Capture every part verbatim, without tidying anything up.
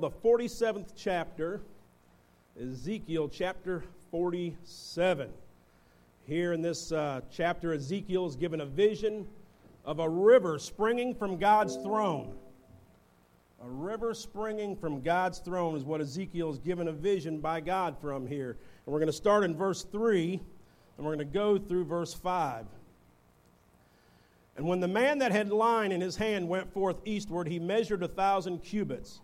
the forty-seventh chapter, Ezekiel chapter forty-seven. Here in this uh, chapter, Ezekiel is given a vision of a river springing from God's throne. A river springing from God's throne is what Ezekiel is given a vision by God from here. And we're going to start in verse three, and we're going to go through verse five. And when the man that had line in his hand went forth eastward, he measured a thousand cubits,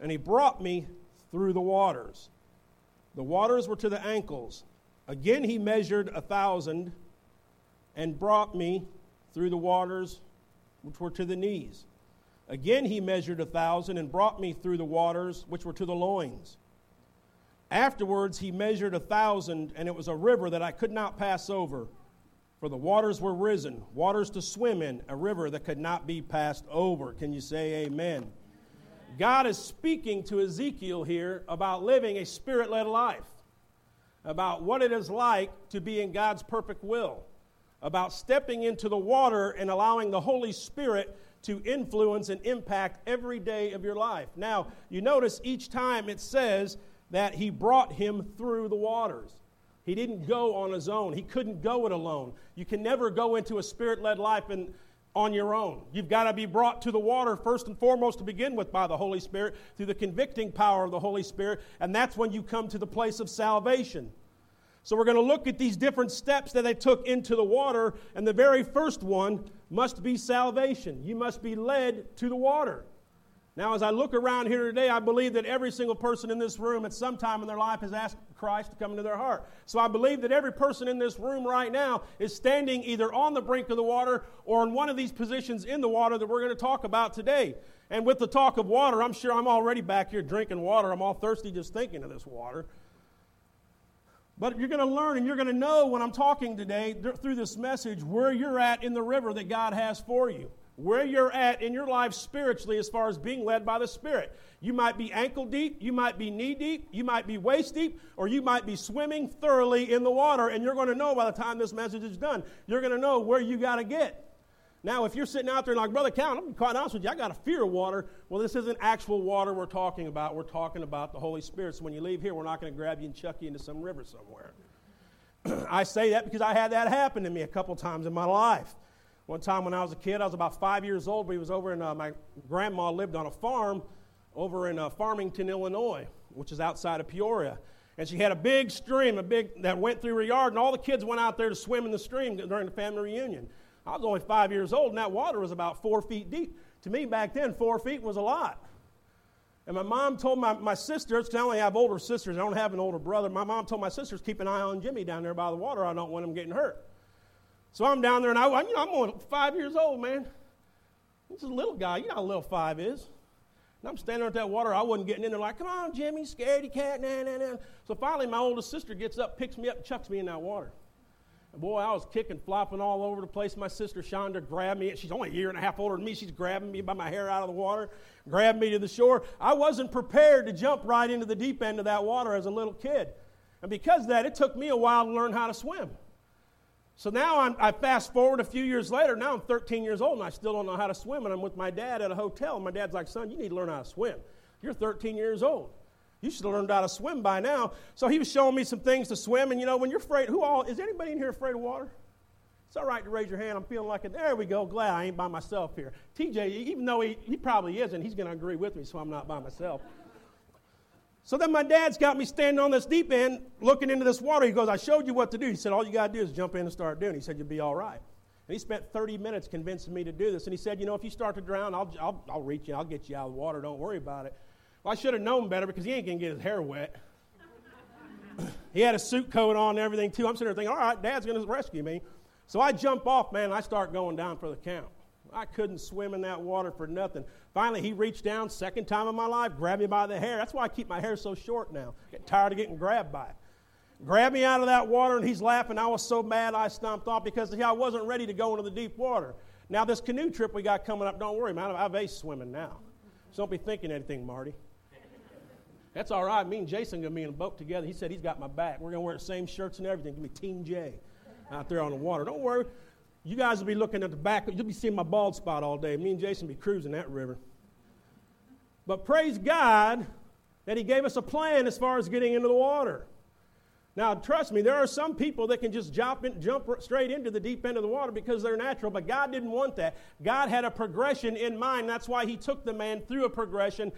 and he brought me through the waters. The waters were to the ankles. Again he measured a thousand, and brought me through the waters which were to the knees. Again he measured a thousand, and brought me through the waters which were to the loins. Afterwards he measured a thousand, and it was a river that I could not pass over, for the waters were risen, waters to swim in, a river that could not be passed over. Can you say amen? Amen. God is speaking to Ezekiel here about living a spirit-led life, about what it is like to be in God's perfect will, about stepping into the water and allowing the Holy Spirit to influence and impact every day of your life. Now, you notice each time it says that he brought him through the waters. He didn't go on his own. He couldn't go it alone. You can never go into a spirit-led life and on your own. You've got to be brought to the water first and foremost to begin with by the Holy Spirit, through the convicting power of the Holy Spirit, and that's when you come to the place of salvation. So we're going to look at these different steps that they took into the water, and the very first one must be salvation. You must be led to the water. Now, as I look around here today, I believe that every single person in this room at some time in their life has asked Christ to come into their heart. So I believe that every person in this room right now is standing either on the brink of the water or in one of these positions in the water that we're going to talk about today. And with the talk of water, I'm sure I'm already back here drinking water. I'm all thirsty just thinking of this water. But you're going to learn and you're going to know when I'm talking today through this message where you're at in the river that God has for you, where you're at in your life spiritually as far as being led by the Spirit. You might be ankle deep, you might be knee deep, you might be waist deep, or you might be swimming thoroughly in the water, and you're going to know by the time this message is done, you're going to know where you got to get. Now, if you're sitting out there and like, Brother Cowan, I'm quite honest with you, I got a fear of water. Well, this isn't actual water we're talking about. We're talking about the Holy Spirit. So when you leave here, we're not going to grab you and chuck you into some river somewhere. I say that because I had that happen to me a couple times in my life. One time when I was a kid, I was about five years old. We was over in, uh, my grandma lived on a farm over in uh, Farmington, Illinois, which is outside of Peoria. And she had a big stream a big that went through her yard, and all the kids went out there to swim in the stream during the family reunion. I was only five years old, and that water was about four feet deep. To me, back then, four feet was a lot. And my mom told my, my sisters, because I only have older sisters, I don't have an older brother. My mom told my sisters, keep an eye on Jimmy down there by the water. I don't want him getting hurt. So I'm down there, and I, you know, I'm only five years old, man. This is a little guy. You know how little five is. And I'm standing at that water. I wasn't getting in there like, come on, Jimmy, scaredy cat, nah, nah, nah. So finally, my oldest sister gets up, picks me up, and chucks me in that water. Boy, I was kicking, flopping all over the place. My sister Shonda grabbed me. She's only a year and a half older than me. She's grabbing me by my hair out of the water, grabbed me to the shore. I wasn't prepared to jump right into the deep end of that water as a little kid. And because of that, it took me a while to learn how to swim. So now I'm, I fast forward a few years later. Now I'm thirteen years old, and I still don't know how to swim. And I'm with my dad at a hotel. And my dad's like, son, you need to learn how to swim. You're thirteen years old. You should have learned how to swim by now. So he was showing me some things to swim. And, you know, when you're afraid, who all, is anybody in here afraid of water? It's all right to raise your hand. I'm feeling like it. There we go. Glad I ain't by myself here. T J, even though he, he probably isn't, he's going to agree with me, so I'm not by myself. So then my dad's got me standing on this deep end looking into this water. He goes, I showed you what to do. He said, all you got to do is jump in and start doing it. He said, you'll be all right. And he spent thirty minutes convincing me to do this. And he said, you know, if you start to drown, I'll, I'll, I'll reach you. I'll get you out of the water. Don't worry about it. Well, I should have known better because he ain't going to get his hair wet. He had a suit coat on and everything, too. I'm sitting there thinking, all right, Dad's going to rescue me. So I jump off, man, and I start going down for the count. I couldn't swim in that water for nothing. Finally, he reached down, second time in my life, grabbed me by the hair. That's why I keep my hair so short now. Get tired of getting grabbed by it. Grabbed me out of that water, and he's laughing. I was so mad I stomped off because I wasn't ready to go into the deep water. Now, this canoe trip we got coming up, don't worry, man, I've aced swimming now. So don't be thinking anything, Marty. That's all right. Me and Jason going to be in a boat together. He said he's got my back. We're going to wear the same shirts and everything. Give me Team J out there on the water. Don't worry. You guys will be looking at the back. You'll be seeing my bald spot all day. Me and Jason be cruising that river. But praise God that he gave us a plan as far as getting into the water. Now, trust me, there are some people that can just jump, in, jump straight into the deep end of the water because they're natural, but God didn't want that. God had a progression in mind. That's why he took the man through a progression,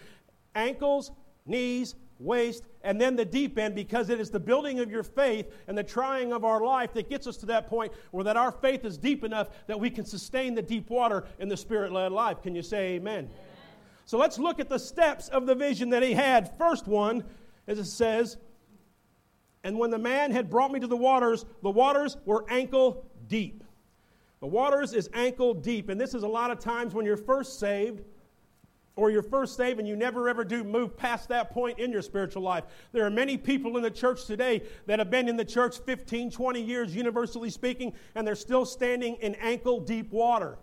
ankles, knees, waist, and then the deep end, because it is the building of your faith and the trying of our life that gets us to that point where that our faith is deep enough that we can sustain the deep water in the Spirit-led life. Can you say amen? Amen. So let's look at the steps of the vision that he had. First one, as it says, and when the man had brought me to the waters, the waters were ankle deep. The waters is ankle deep. And this is a lot of times when you're first saved, or you're first saved and you never ever do move past that point in your spiritual life. There are many people in the church today that have been in the church fifteen, twenty years, universally speaking, and they're still standing in ankle deep water.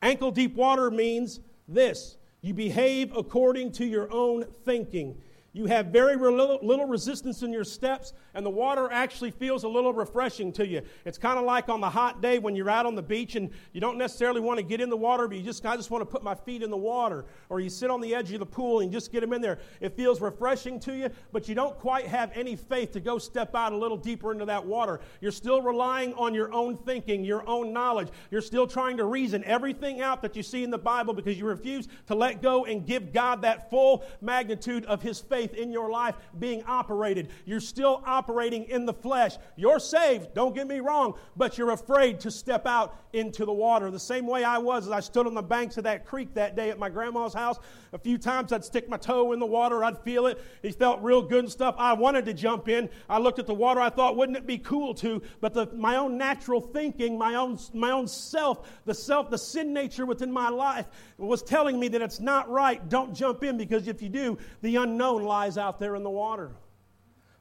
Ankle deep water means this: you behave according to your own thinking. You have very little resistance in your steps, and the water actually feels a little refreshing to you. It's kind of like on the hot day when you're out on the beach and you don't necessarily want to get in the water, but you just, I just want to put my feet in the water. Or you sit on the edge of the pool and just get them in there. It feels refreshing to you, but you don't quite have any faith to go step out a little deeper into that water. You're still relying on your own thinking, your own knowledge. You're still trying to reason everything out that you see in the Bible because you refuse to let go and give God that full magnitude of his faith in your life being operated. You're still operating in the flesh. You're saved, don't get me wrong, but you're afraid to step out into the water. The same way I was as I stood on the banks of that creek that day at my grandma's house. A few times I'd stick my toe in the water, I'd feel it. It felt real good and stuff. I wanted to jump in. I looked at the water, I thought, wouldn't it be cool to? But the, my own natural thinking, my own my own self, the self, the sin nature within my life was telling me that it's not right. Don't jump in, because if you do, the unknown lies out there in the water.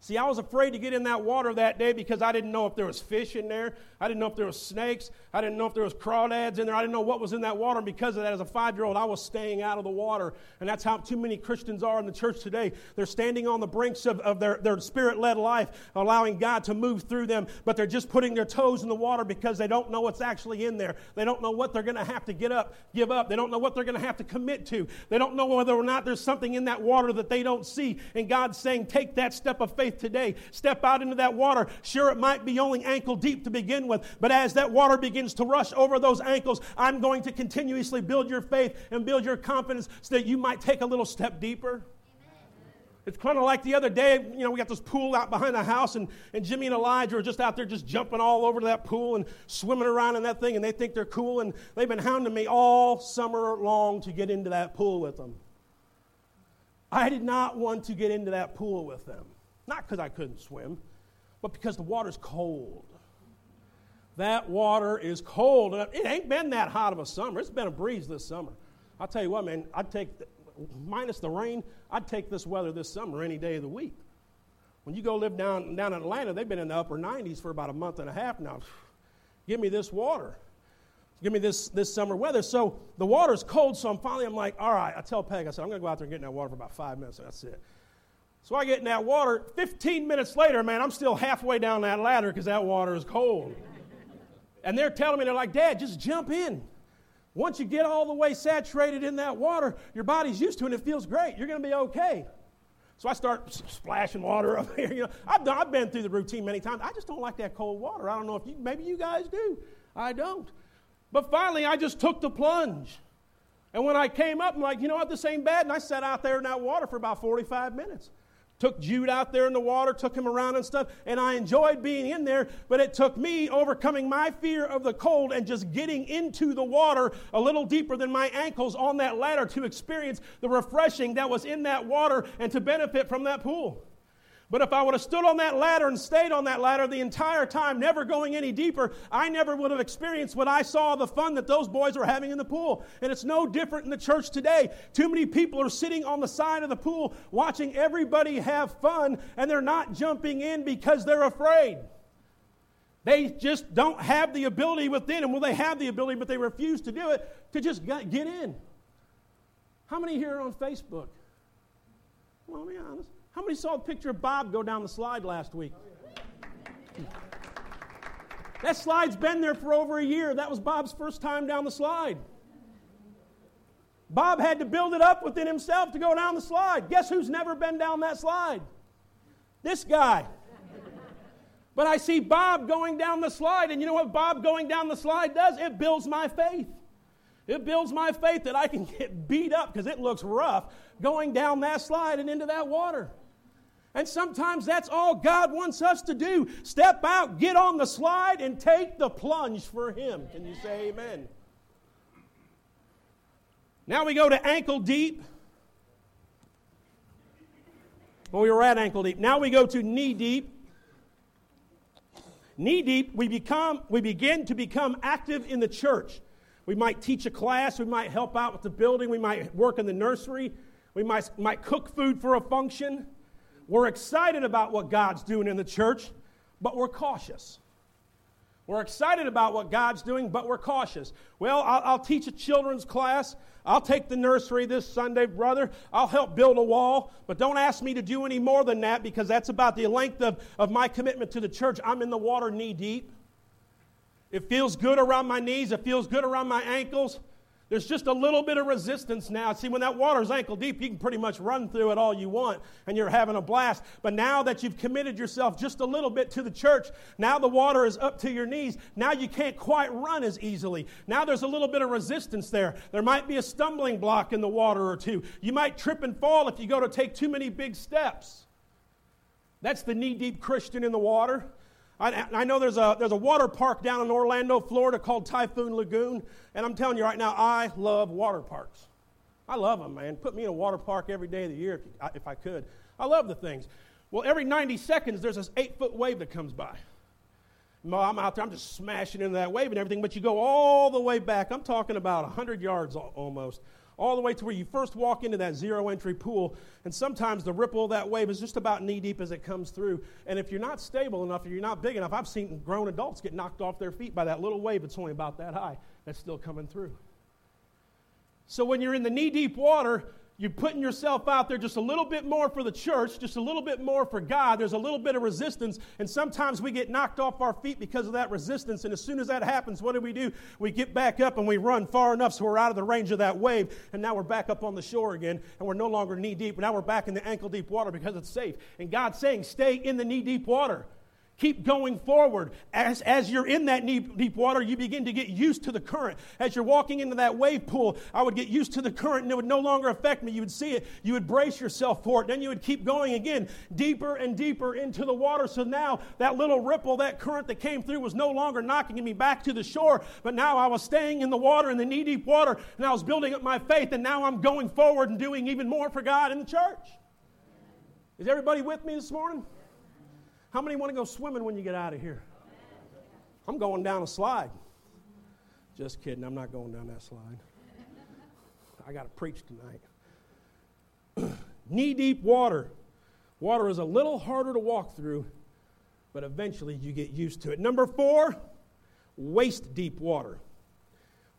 See, I was afraid to get in that water that day because I didn't know if there was fish in there. I didn't know if there was snakes. I didn't know if there was crawdads in there. I didn't know what was in that water. And because of that, as a five-year-old, I was staying out of the water. And that's how too many Christians are in the church today. They're standing on the brinks of, of their, their Spirit-led life, allowing God to move through them. But they're just putting their toes in the water because they don't know what's actually in there. They don't know what they're going to have to get up, give up. They don't know what they're going to have to commit to. They don't know whether or not there's something in that water that they don't see. And God's saying, take that step of faith today. Step out into that water. Sure, it might be only ankle deep to begin with, but as that water begins to rush over those ankles, I'm going to continuously build your faith and build your confidence so that you might take a little step deeper. It's kind of like the other day, you know, we got this pool out behind the house, and, and Jimmy and Elijah are just out there just jumping all over that pool and swimming around in that thing, and they think they're cool, and they've been hounding me all summer long to get into that pool with them. I did not want to get into that pool with them. Not because I couldn't swim, but because the water's cold. That water is cold. And it ain't been that hot of a summer. It's been a breeze this summer. I'll tell you what, man, I'd take, the, minus the rain, I'd take this weather this summer any day of the week. When you go live down, down in Atlanta, they've been in the upper nineties for about a month and a half now. Give me this water. Give me this, this summer weather. So the water's cold, so I'm finally, I'm like, all right, I tell Peg, I said, I'm going to go out there and get in that water for about five minutes. So that's it. So I get in that water. fifteen minutes later, man, I'm still halfway down that ladder because that water is cold. And they're telling me, they're like, Dad, just jump in. Once you get all the way saturated in that water, your body's used to it and it feels great. You're going to be okay. So I start splashing water up here. You know, I've, done, I've been through the routine many times. I just don't like that cold water. I don't know if you, maybe you guys do. I don't. But finally, I just took the plunge. And when I came up, I'm like, you know what, this ain't bad. And I sat out there in that water for about forty-five minutes. Took Jude out there in the water, took him around and stuff, and I enjoyed being in there, but it took me overcoming my fear of the cold and just getting into the water a little deeper than my ankles on that ladder to experience the refreshing that was in that water and to benefit from that pool. But if I would have stood on that ladder and stayed on that ladder the entire time, never going any deeper, I never would have experienced what I saw, the fun that those boys were having in the pool. And it's no different in the church today. Too many people are sitting on the side of the pool watching everybody have fun, and they're not jumping in because they're afraid. They just don't have the ability within them. Well, they have the ability, but they refuse to do it, to just get in. How many here are on Facebook? Well, I'll be honest. How many saw a picture of Bob go down the slide last week? That slide's been there for over a year. That was Bob's first time down the slide. Bob had to build it up within himself to go down the slide. Guess who's never been down that slide? This guy. But I see Bob going down the slide, and you know what Bob going down the slide does? It builds my faith. It builds my faith that I can get beat up because it looks rough going down that slide and into that water. And sometimes that's all God wants us to do. Step out, get on the slide, and take the plunge for Him. Can you say amen? Now we go to ankle deep. Well, we were at ankle deep. Now we go to knee deep. Knee deep, we become, we begin to become active in the church. We might teach a class. We might help out with the building. We might work in the nursery. We might, might cook food for a function. We're excited about what God's doing in the church, but we're cautious. We're excited about what God's doing, but we're cautious. Well, I'll, I'll teach a children's class. I'll take the nursery this Sunday, brother. I'll help build a wall, but don't ask me to do any more than that because that's about the length of, of my commitment to the church. I'm in the water knee deep. It feels good around my knees. It feels good around my ankles. There's just a little bit of resistance now. See, when that water's ankle deep, you can pretty much run through it all you want, and you're having a blast. But now that you've committed yourself just a little bit to the church, now the water is up to your knees. Now you can't quite run as easily. Now there's a little bit of resistance there. There might be a stumbling block in the water or two. You might trip and fall if you go to take too many big steps. That's the knee-deep Christian in the water. I, I know there's a there's a water park down in Orlando, Florida called Typhoon Lagoon, and I'm telling you right now, I love water parks. I love them, man. Put me in a water park every day of the year if, if I could. I love the things. Well, every ninety seconds, there's this eight-foot wave that comes by. I'm out there, I'm just smashing into that wave and everything, but you go all the way back. I'm talking about one hundred yards almost, all the way to where you first walk into that zero-entry pool, and sometimes the ripple of that wave is just about knee-deep as it comes through. And if you're not stable enough, or you're not big enough, I've seen grown adults get knocked off their feet by that little wave that's only about that high that's still coming through. So when you're in the knee-deep water, you're putting yourself out there just a little bit more for the church, just a little bit more for God. There's a little bit of resistance, and sometimes we get knocked off our feet because of that resistance, and as soon as that happens, what do we do? We get back up, and we run far enough so we're out of the range of that wave, and now we're back up on the shore again, and we're no longer knee-deep. Now we're back in the ankle-deep water because it's safe, and God's saying, stay in the knee-deep water. Keep going forward. As, as you're in that knee, deep water, you begin to get used to the current. As you're walking into that wave pool, I would get used to the current, and it would no longer affect me. You would see it. You would brace yourself for it. Then you would keep going again, deeper and deeper into the water. So now that little ripple, that current that came through was no longer knocking me back to the shore, but now I was staying in the water, in the knee-deep water, and I was building up my faith, and now I'm going forward and doing even more for God in the church. Is everybody with me this morning? How many want to go swimming when you get out of here? I'm going down a slide. Just kidding, I'm not going down that slide. I got to preach tonight. Knee-deep water. Water is a little harder to walk through, but eventually you get used to it. Number four, waist-deep water.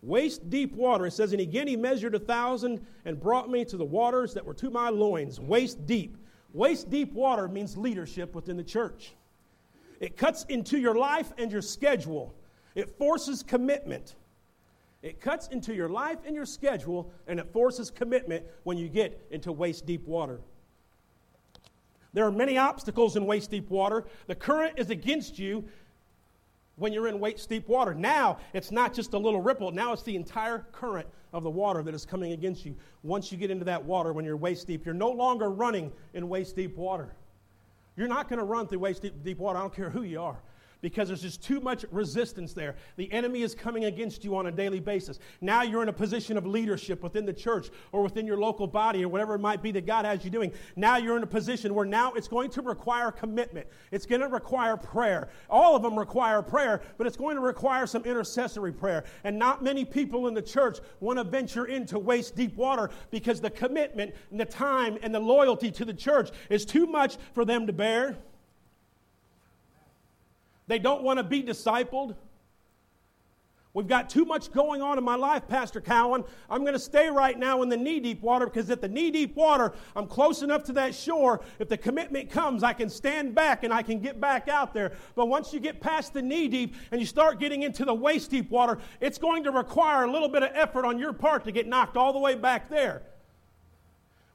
Waist-deep water. It says, and again he measured a thousand and brought me to the waters that were to my loins, waist-deep. Waist-deep water means leadership within the church. It cuts into your life and your schedule. It forces commitment. It cuts into your life and your schedule, and it forces commitment when you get into waist-deep water. There are many obstacles in waist-deep water. The current is against you when you're in waist-deep water. Now, it's not just a little ripple. Now it's the entire current of the water that is coming against you. Once you get into that water, when you're waist deep, you're no longer running in waist deep water. You're not going to run through waist deep, deep water. I don't care who you are, because there's just too much resistance there. The enemy is coming against you on a daily basis. Now you're in a position of leadership within the church or within your local body or whatever it might be that God has you doing. Now you're in a position where now it's going to require commitment. It's going to require prayer. All of them require prayer, but it's going to require some intercessory prayer. And not many people in the church want to venture into waist-deep water because the commitment and the time and the loyalty to the church is too much for them to bear. They don't want to be discipled. We've got too much going on in my life, Pastor Cowan. I'm going to stay right now in the knee-deep water because at the knee-deep water, I'm close enough to that shore. If the commitment comes, I can stand back and I can get back out there. But once you get past the knee-deep and you start getting into the waist-deep water, it's going to require a little bit of effort on your part to get knocked all the way back there.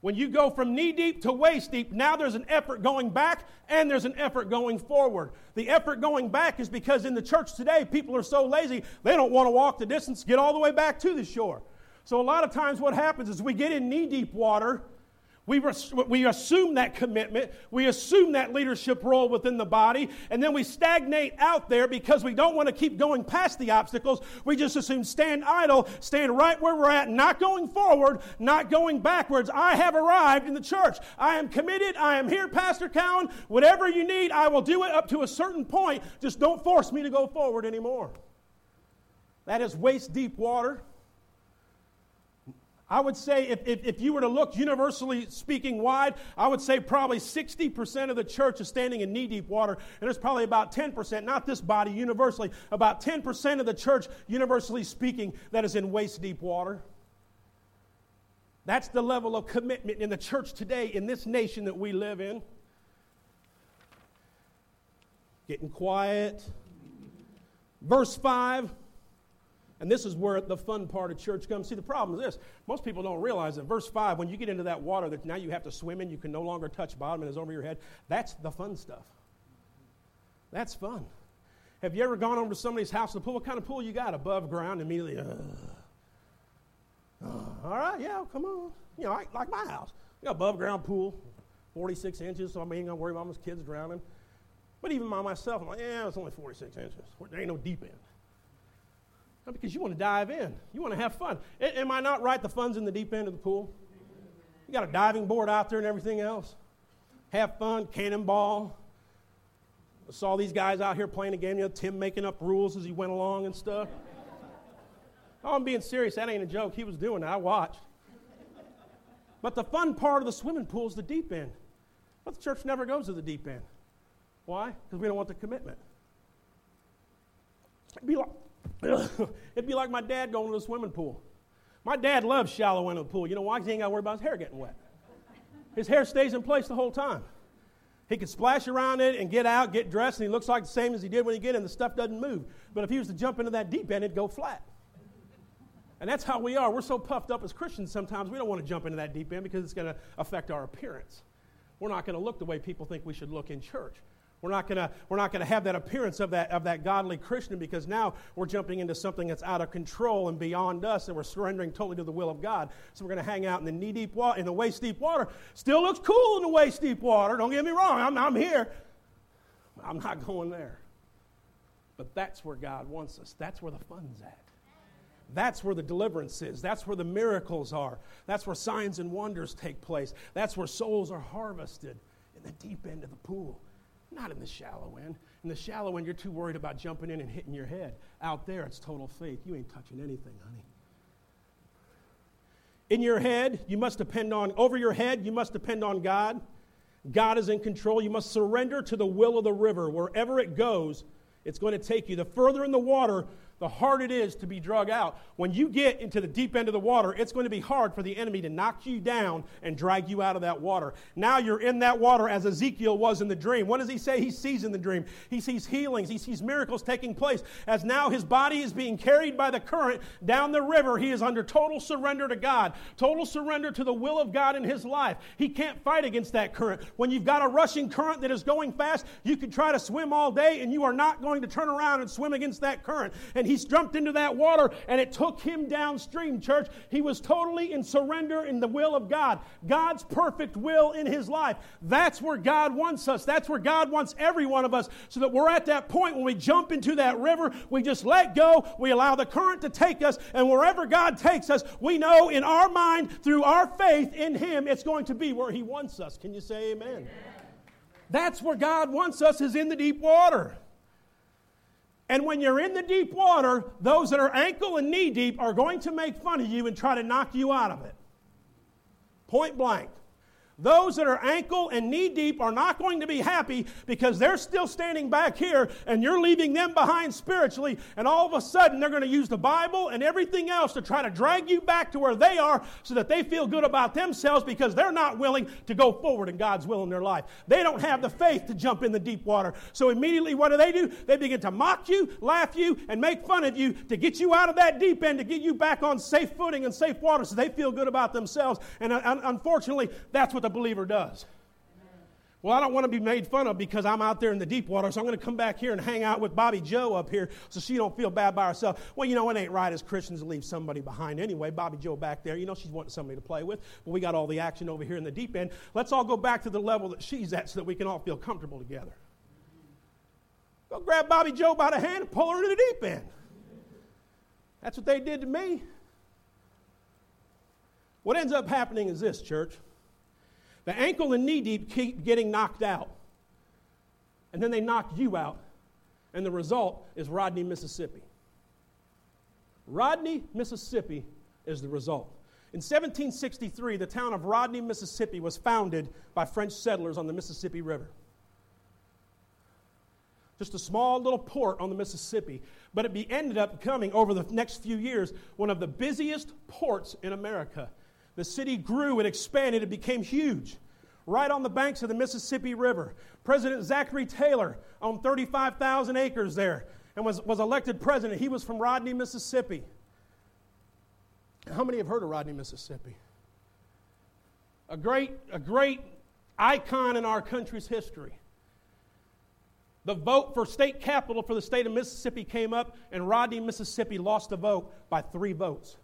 When you go from knee-deep to waist-deep, now there's an effort going back and there's an effort going forward. The effort going back is because in the church today, people are so lazy, they don't want to walk the distance, get all the way back to the shore. So a lot of times what happens is we get in knee-deep water, we, res- we assume that commitment, we assume that leadership role within the body, and then we stagnate out there because we don't want to keep going past the obstacles. We just assume stand idle, stand right where we're at, not going forward, not going backwards. I have arrived in the church. I am committed. I am here, Pastor Cowan. Whatever you need, I will do it up to a certain point. Just don't force me to go forward anymore. That is waist-deep water. I would say if, if, if you were to look universally speaking wide, I would say probably sixty percent of the church is standing in knee-deep water, and there's probably about ten percent, not this body universally, about ten percent of the church universally speaking that is in waist-deep water. That's the level of commitment in the church today in this nation that we live in. Getting quiet. Verse five. And this is where the fun part of church comes. See, the problem is this. Most people don't realize that verse five, when you get into that water that now you have to swim in, you can no longer touch bottom and it's over your head. That's the fun stuff. That's fun. Have you ever gone over to somebody's house in the pool? What kind of pool you got? Above ground, immediately. Uh, uh, all right, yeah, come on. You know, I, like my house. We got above ground pool, forty-six inches, so I ain't going to worry about those kids drowning. But even by myself, I'm like, yeah, it's only forty-six inches. There ain't no deep end. Because you want to dive in. You want to have fun. It, am I not right? The fun's in the deep end of the pool. You got a diving board out there and everything else. Have fun. Cannonball. I saw these guys out here playing a game. You know, Tim making up rules as he went along and stuff. Oh, I'm being serious. That ain't a joke. He was doing it. I watched. But the fun part of the swimming pool is the deep end. But the church never goes to the deep end. Why? Because we don't want the commitment. It'd be like... It'd be like my dad going to the swimming pool. My dad loves shallow end of the pool. You know why? Because he ain't got to worry about his hair getting wet. His hair stays in place the whole time. He can splash around it and get out, get dressed, and he looks like the same as he did when he get in. The stuff doesn't move. But if he was to jump into that deep end, it'd go flat. And that's how we are. We're so puffed up as Christians sometimes we don't want to jump into that deep end because it's going to affect our appearance. We're not going to look the way people think we should look in church. We're not gonna we're not gonna have that appearance of that of that godly Christian because now we're jumping into something that's out of control and beyond us, and we're surrendering totally to the will of God. So we're gonna hang out in the knee deep water, in the waist deep water. Still looks cool in the waist deep water. Don't get me wrong. I'm I'm here. I'm not going there. But that's where God wants us. That's where the fun's at. That's where the deliverance is. That's where the miracles are. That's where signs and wonders take place. That's where souls are harvested in the deep end of the pool. Not in the shallow end. In the shallow end, you're too worried about jumping in and hitting your head. Out there, it's total faith. You ain't touching anything, honey. In your head, you must depend on, over your head, you must depend on God. God is in control. You must surrender to the will of the river. Wherever it goes, it's going to take you. The further in the water, the harder it is to be drug out. When you get into the deep end of the water, it's going to be hard for the enemy to knock you down and drag you out of that water. Now you're in that water as Ezekiel was in the dream. What does he say he sees in the dream? He sees healings. He sees miracles taking place. As now his body is being carried by the current down the river, he is under total surrender to God, total surrender to the will of God in his life. He can't fight against that current. When you've got a rushing current that is going fast, you can try to swim all day and you are not going to turn around and swim against that current. And he's jumped into that water, and it took him downstream, church. He was totally in surrender in the will of God, God's perfect will in his life. That's where God wants us. That's where God wants every one of us, so that we're at that point when we jump into that river, we just let go, we allow the current to take us, and wherever God takes us, we know in our mind, through our faith in him, it's going to be where he wants us. Can you say amen? Amen. That's where God wants us, is in the deep water. And when you're in the deep water, those that are ankle and knee deep are going to make fun of you and try to knock you out of it. Point blank. Those that are ankle and knee deep are not going to be happy because they're still standing back here and you're leaving them behind spiritually, and all of a sudden they're going to use the Bible and everything else to try to drag you back to where they are so that they feel good about themselves because they're not willing to go forward in God's will in their life. They don't have the faith to jump in the deep water. So immediately what do they do? They begin to mock you, laugh you, and make fun of you to get you out of that deep end, to get you back on safe footing and safe water so they feel good about themselves. And uh, unfortunately, that's what the believer does. Well, I don't want to be made fun of because I'm out there in the deep water, so I'm going to come back here and hang out with Bobby Joe up here so she don't feel bad by herself. Well, you know, it ain't right as Christians to leave somebody behind anyway. Bobby Joe back there, you know, she's wanting somebody to play with. But we got all the action over here in the deep end. Let's all go back to the level that she's at so that we can all feel comfortable together. Go grab Bobby Joe by the hand and pull her to the deep end. That's what they did to me. What ends up happening is this, church. The ankle and knee deep keep getting knocked out. And then they knock you out. And the result is Rodney, Mississippi. Rodney, Mississippi is the result. In seventeen sixty-three, the town of Rodney, Mississippi was founded by French settlers on the Mississippi River. Just a small little port on the Mississippi. But it be ended up becoming, over the next few years, one of the busiest ports in America. The city grew and expanded. It became huge. Right on the banks of the Mississippi River. President Zachary Taylor owned thirty-five thousand acres there and was, was elected president. He was from Rodney, Mississippi. How many have heard of Rodney, Mississippi? A great, a great icon in our country's history. The vote for state capital for the state of Mississippi came up, and Rodney, Mississippi lost the vote by three votes.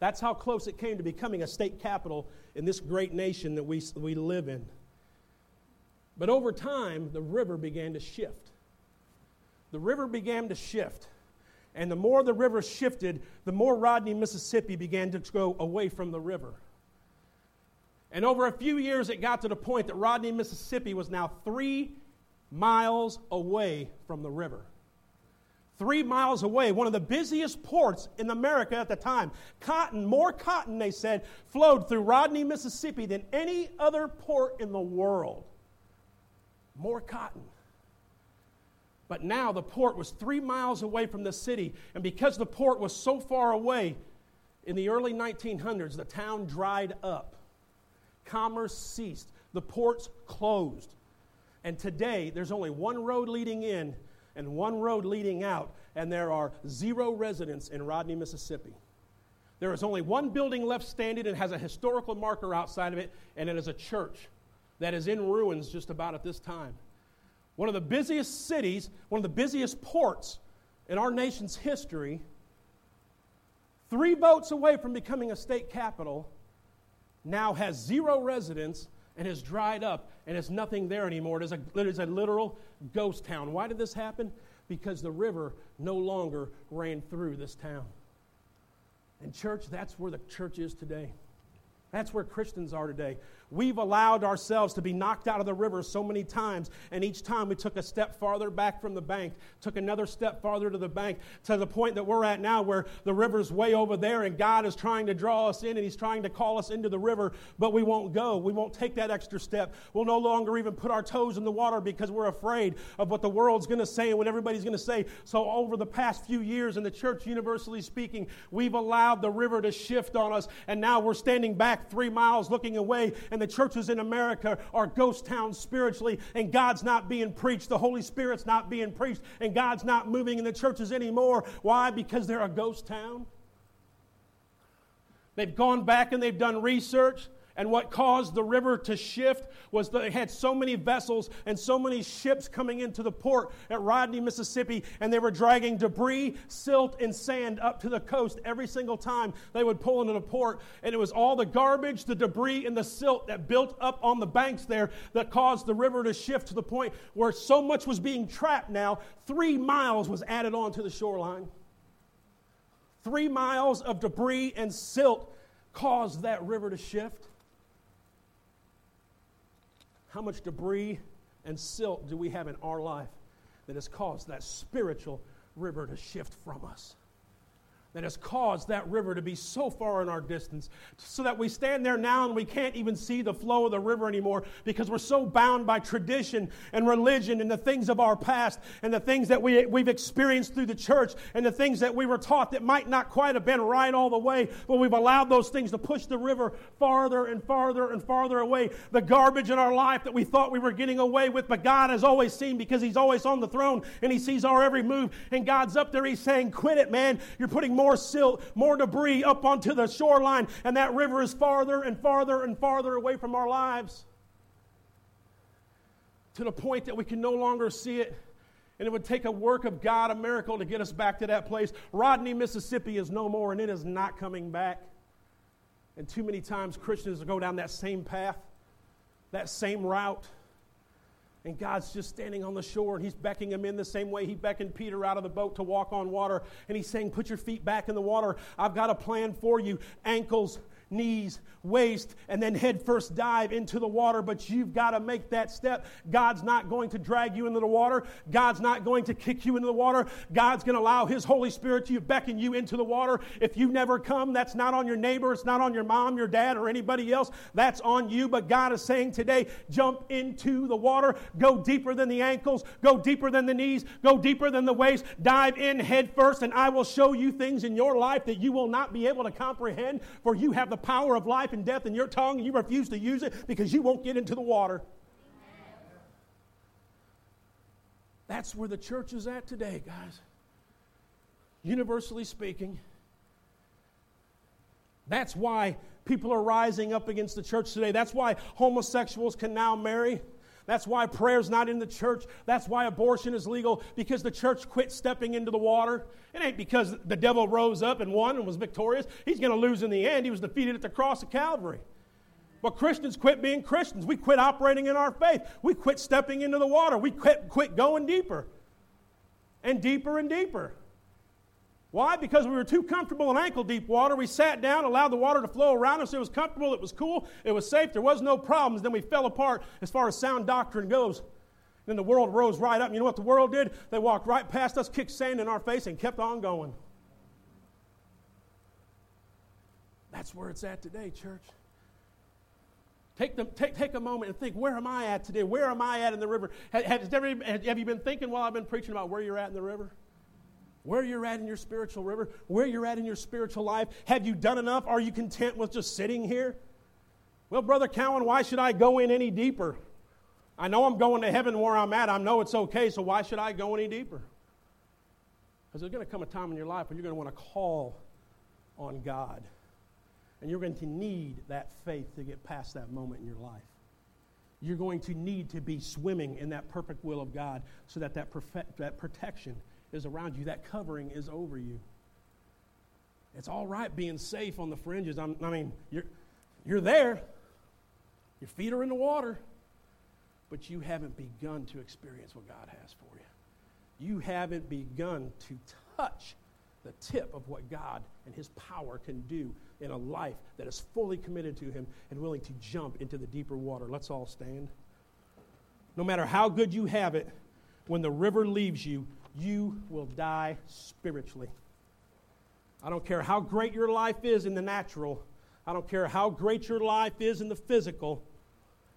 That's how close it came to becoming a state capital in this great nation that we, we live in. But over time, the river began to shift. The river began to shift. And the more the river shifted, the more Rodney, Mississippi began to go away from the river. And over a few years, it got to the point that Rodney, Mississippi was now three miles away from the river. Three miles away, one of the busiest ports in America at the time. Cotton, more cotton, they said, flowed through Rodney, Mississippi than any other port in the world. More cotton. But now the port was three miles away from the city, and because the port was so far away, in the early nineteen hundreds, the town dried up. Commerce ceased. The ports closed. And today, there's only one road leading in and one road leading out, and there are zero residents in Rodney, Mississippi. There is only one building left standing and has a historical marker outside of it, and it is a church that is in ruins just about at this time. One of the busiest cities, one of the busiest ports in our nation's history, three votes away from becoming a state capital, now has zero residents and has dried up, and there's nothing there anymore. It is, a, it is a literal ghost town. Why did this happen? Because the river no longer ran through this town. And church, that's where the church is today. That's where Christians are today. We've allowed ourselves to be knocked out of the river so many times, and each time we took a step farther back from the bank, took another step farther to the bank, to the point that we're at now where the river's way over there, and God is trying to draw us in, and He's trying to call us into the river, but we won't go. We won't take that extra step. We'll no longer even put our toes in the water because we're afraid of what the world's going to say and what everybody's going to say. So over the past few years in the church, universally speaking, we've allowed the river to shift on us, and now we're standing back three miles looking away, and the churches in America are ghost towns spiritually, and God's not being preached. The Holy Spirit's not being preached, and God's not moving in the churches anymore. Why? Because they're a ghost town. They've gone back and they've done research, and what caused the river to shift was that they had so many vessels and so many ships coming into the port at Rodney, Mississippi, and they were dragging debris, silt, and sand up to the coast every single time they would pull into the port. And it was all the garbage, the debris, and the silt that built up on the banks there that caused the river to shift to the point where so much was being trapped now, three miles was added onto the shoreline. Three miles of debris and silt caused that river to shift. How much debris and silt do we have in our life that has caused that spiritual river to shift from us? that has caused that river to be so far in our distance, so that we stand there now and we can't even see the flow of the river anymore because we're so bound by tradition and religion and the things of our past and the things that we, we've experienced through the church and the things that we were taught that might not quite have been right all the way, but we've allowed those things to push the river farther and farther and farther away. The garbage in our life that we thought we were getting away with, but God has always seen, because He's always on the throne and He sees our every move, and God's up there. He's saying, quit it, man. You're putting more silt, more debris up onto the shoreline, and that river is farther and farther and farther away from our lives, to the point that we can no longer see it. And it would take a work of God, a miracle, to get us back to that place. Rodney, Mississippi is no more, and it is not coming back. And too many times Christians will go down that same path, that same route. And God's just standing on the shore, and He's beckoning him in the same way He beckoned Peter out of the boat to walk on water. And He's saying, put your feet back in the water. I've got a plan for you. Ankles, knees, waist, and then head first dive into the water, but you've got to make that step. God's not going to drag you into the water. God's not going to kick you into the water. God's going to allow His Holy Spirit to beckon you into the water. If you never come, that's not on your neighbor. It's not on your mom, your dad, or anybody else. That's on you. But God is saying today, jump into the water. Go deeper than the ankles. Go deeper than the knees. Go deeper than the waist. Dive in head first, and I will show you things in your life that you will not be able to comprehend, for you have the power of life and death in your tongue, and you refuse to use it because you won't get into the water. That's where the church is at today, guys. Universally speaking, that's why people are rising up against the church today. That's why homosexuals can now marry. That's why prayer's not in the church. That's why abortion is legal, because the church quit stepping into the water. It ain't because the devil rose up and won and was victorious. He's going to lose in the end. He was defeated at the cross of Calvary. But Christians quit being Christians. We quit operating in our faith. We quit stepping into the water. We quit, quit going deeper and deeper and deeper. Why? Because we were too comfortable in ankle-deep water. We sat down, allowed the water to flow around us. It was comfortable. It was cool. It was safe. There was no problems. Then we fell apart as far as sound doctrine goes. Then the world rose right up. You know what the world did? They walked right past us, kicked sand in our face, and kept on going. That's where it's at today, church. Take, the, take, take a moment and think, where am I at today? Where am I at in the river? Have, have, have you been thinking while I've been preaching about where you're at in the river? Where you're at in your spiritual river, where you're at in your spiritual life? Have you done enough? Are you content with just sitting here? Well, Brother Cowan, why should I go in any deeper? I know I'm going to heaven where I'm at. I know it's okay, so why should I go any deeper? Because there's going to come a time in your life when you're going to want to call on God. And you're going to need that faith to get past that moment in your life. You're going to need to be swimming in that perfect will of God, so that that, perfect, that protection is around you, that covering is over you. It's all right being safe on the fringes. I'm, I mean, you're, you're there. Your feet are in the water, but you haven't begun to experience what God has for you. You haven't begun to touch the tip of what God and His power can do in a life that is fully committed to Him and willing to jump into the deeper water. Let's all stand. No matter how good you have it, when the river leaves you, you will die spiritually. I don't care how great your life is in the natural. I don't care how great your life is in the physical.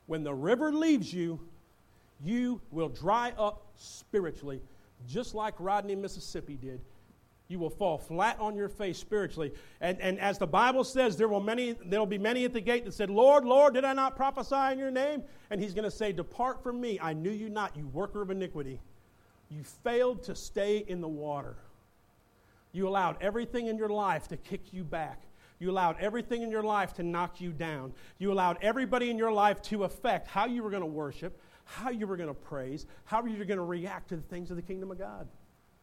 When the river leaves you, you will dry up spiritually, just like Rodney, Mississippi did. You will fall flat on your face spiritually. And, and as the Bible says, there will many, there will be many at the gate that said, Lord, Lord, did I not prophesy in your name? And He's going to say, depart from me. I knew you not, you worker of iniquity. You failed to stay in the water. You allowed everything in your life to kick you back. You allowed everything in your life to knock you down. You allowed everybody in your life to affect how you were going to worship, how you were going to praise, how you were going to react to the things of the kingdom of God.